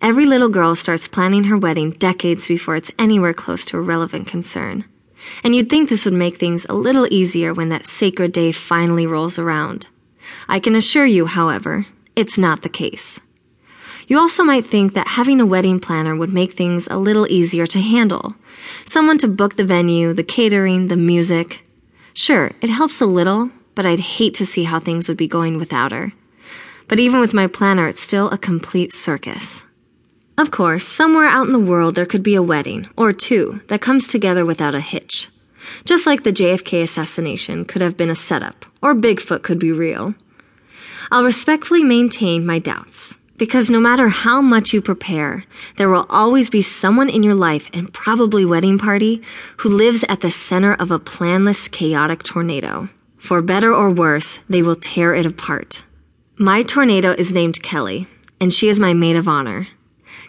Every little girl starts planning her wedding decades before it's anywhere close to a relevant concern. And you'd think this would make things a little easier when that sacred day finally rolls around. I can assure you, however, it's not the case. You also might think that having a wedding planner would make things a little easier to handle. Someone to book the venue, the catering, the music. Sure, it helps a little, but I'd hate to see how things would be going without her. But even with my planner, it's still a complete circus. Of course, somewhere out in the world there could be a wedding, or two, that comes together without a hitch. Just like the JFK assassination could have been a setup, or Bigfoot could be real. I'll respectfully maintain my doubts, because no matter how much you prepare, there will always be someone in your life, and probably wedding party, who lives at the center of a planless, chaotic tornado. For better or worse, they will tear it apart. My tornado is named Kelly, and she is my maid of honor.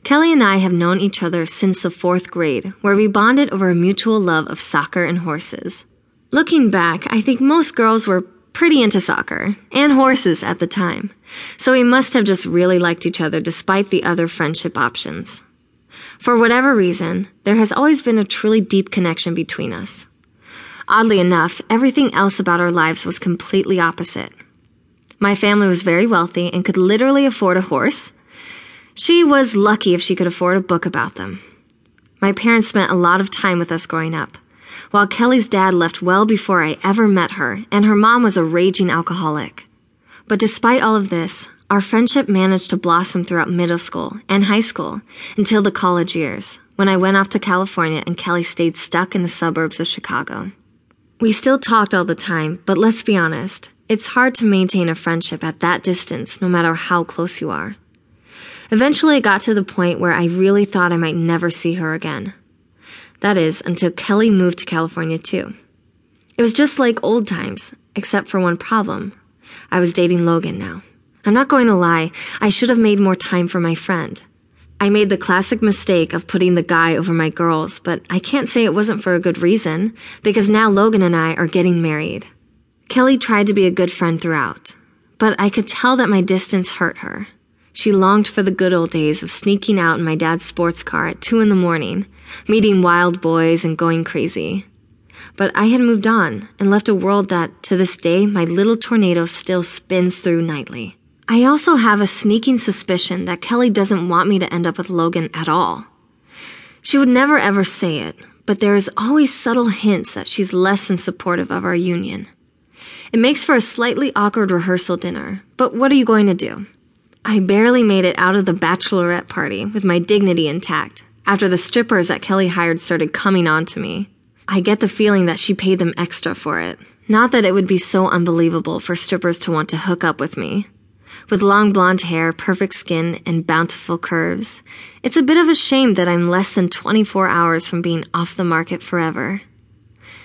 Kelly and I have known each other since the 4th grade, where we bonded over a mutual love of soccer and horses. Looking back, I think most girls were pretty into soccer, and horses at the time, so we must have just really liked each other despite the other friendship options. For whatever reason, there has always been a truly deep connection between us. Oddly enough, everything else about our lives was completely opposite. My family was very wealthy and could literally afford a horse. She was lucky if she could afford a book about them. My parents spent a lot of time with us growing up, while Kelly's dad left well before I ever met her, and her mom was a raging alcoholic. But despite all of this, our friendship managed to blossom throughout middle school and high school until the college years, when I went off to California and Kelly stayed stuck in the suburbs of Chicago. We still talked all the time, but let's be honest, it's hard to maintain a friendship at that distance no matter how close you are. Eventually, it got to the point where I really thought I might never see her again. That is, until Kelly moved to California too. It was just like old times, except for one problem. I was dating Logan now. I'm not going to lie, I should have made more time for my friend. I made the classic mistake of putting the guy over my girls, but I can't say it wasn't for a good reason, because now Logan and I are getting married. Kelly tried to be a good friend throughout, but I could tell that my distance hurt her. She longed for the good old days of sneaking out in my dad's sports car at 2 a.m, meeting wild boys and going crazy. But I had moved on and left a world that, to this day, my little tornado still spins through nightly. I also have a sneaking suspicion that Kelly doesn't want me to end up with Logan at all. She would never ever say it, but there is always subtle hints that she's less than supportive of our union. It makes for a slightly awkward rehearsal dinner, but what are you going to do? I barely made it out of the bachelorette party with my dignity intact after the strippers that Kelly hired started coming on to me. I get the feeling that she paid them extra for it. Not that it would be so unbelievable for strippers to want to hook up with me. With long blonde hair, perfect skin, and bountiful curves, it's a bit of a shame that I'm less than 24 hours from being off the market forever.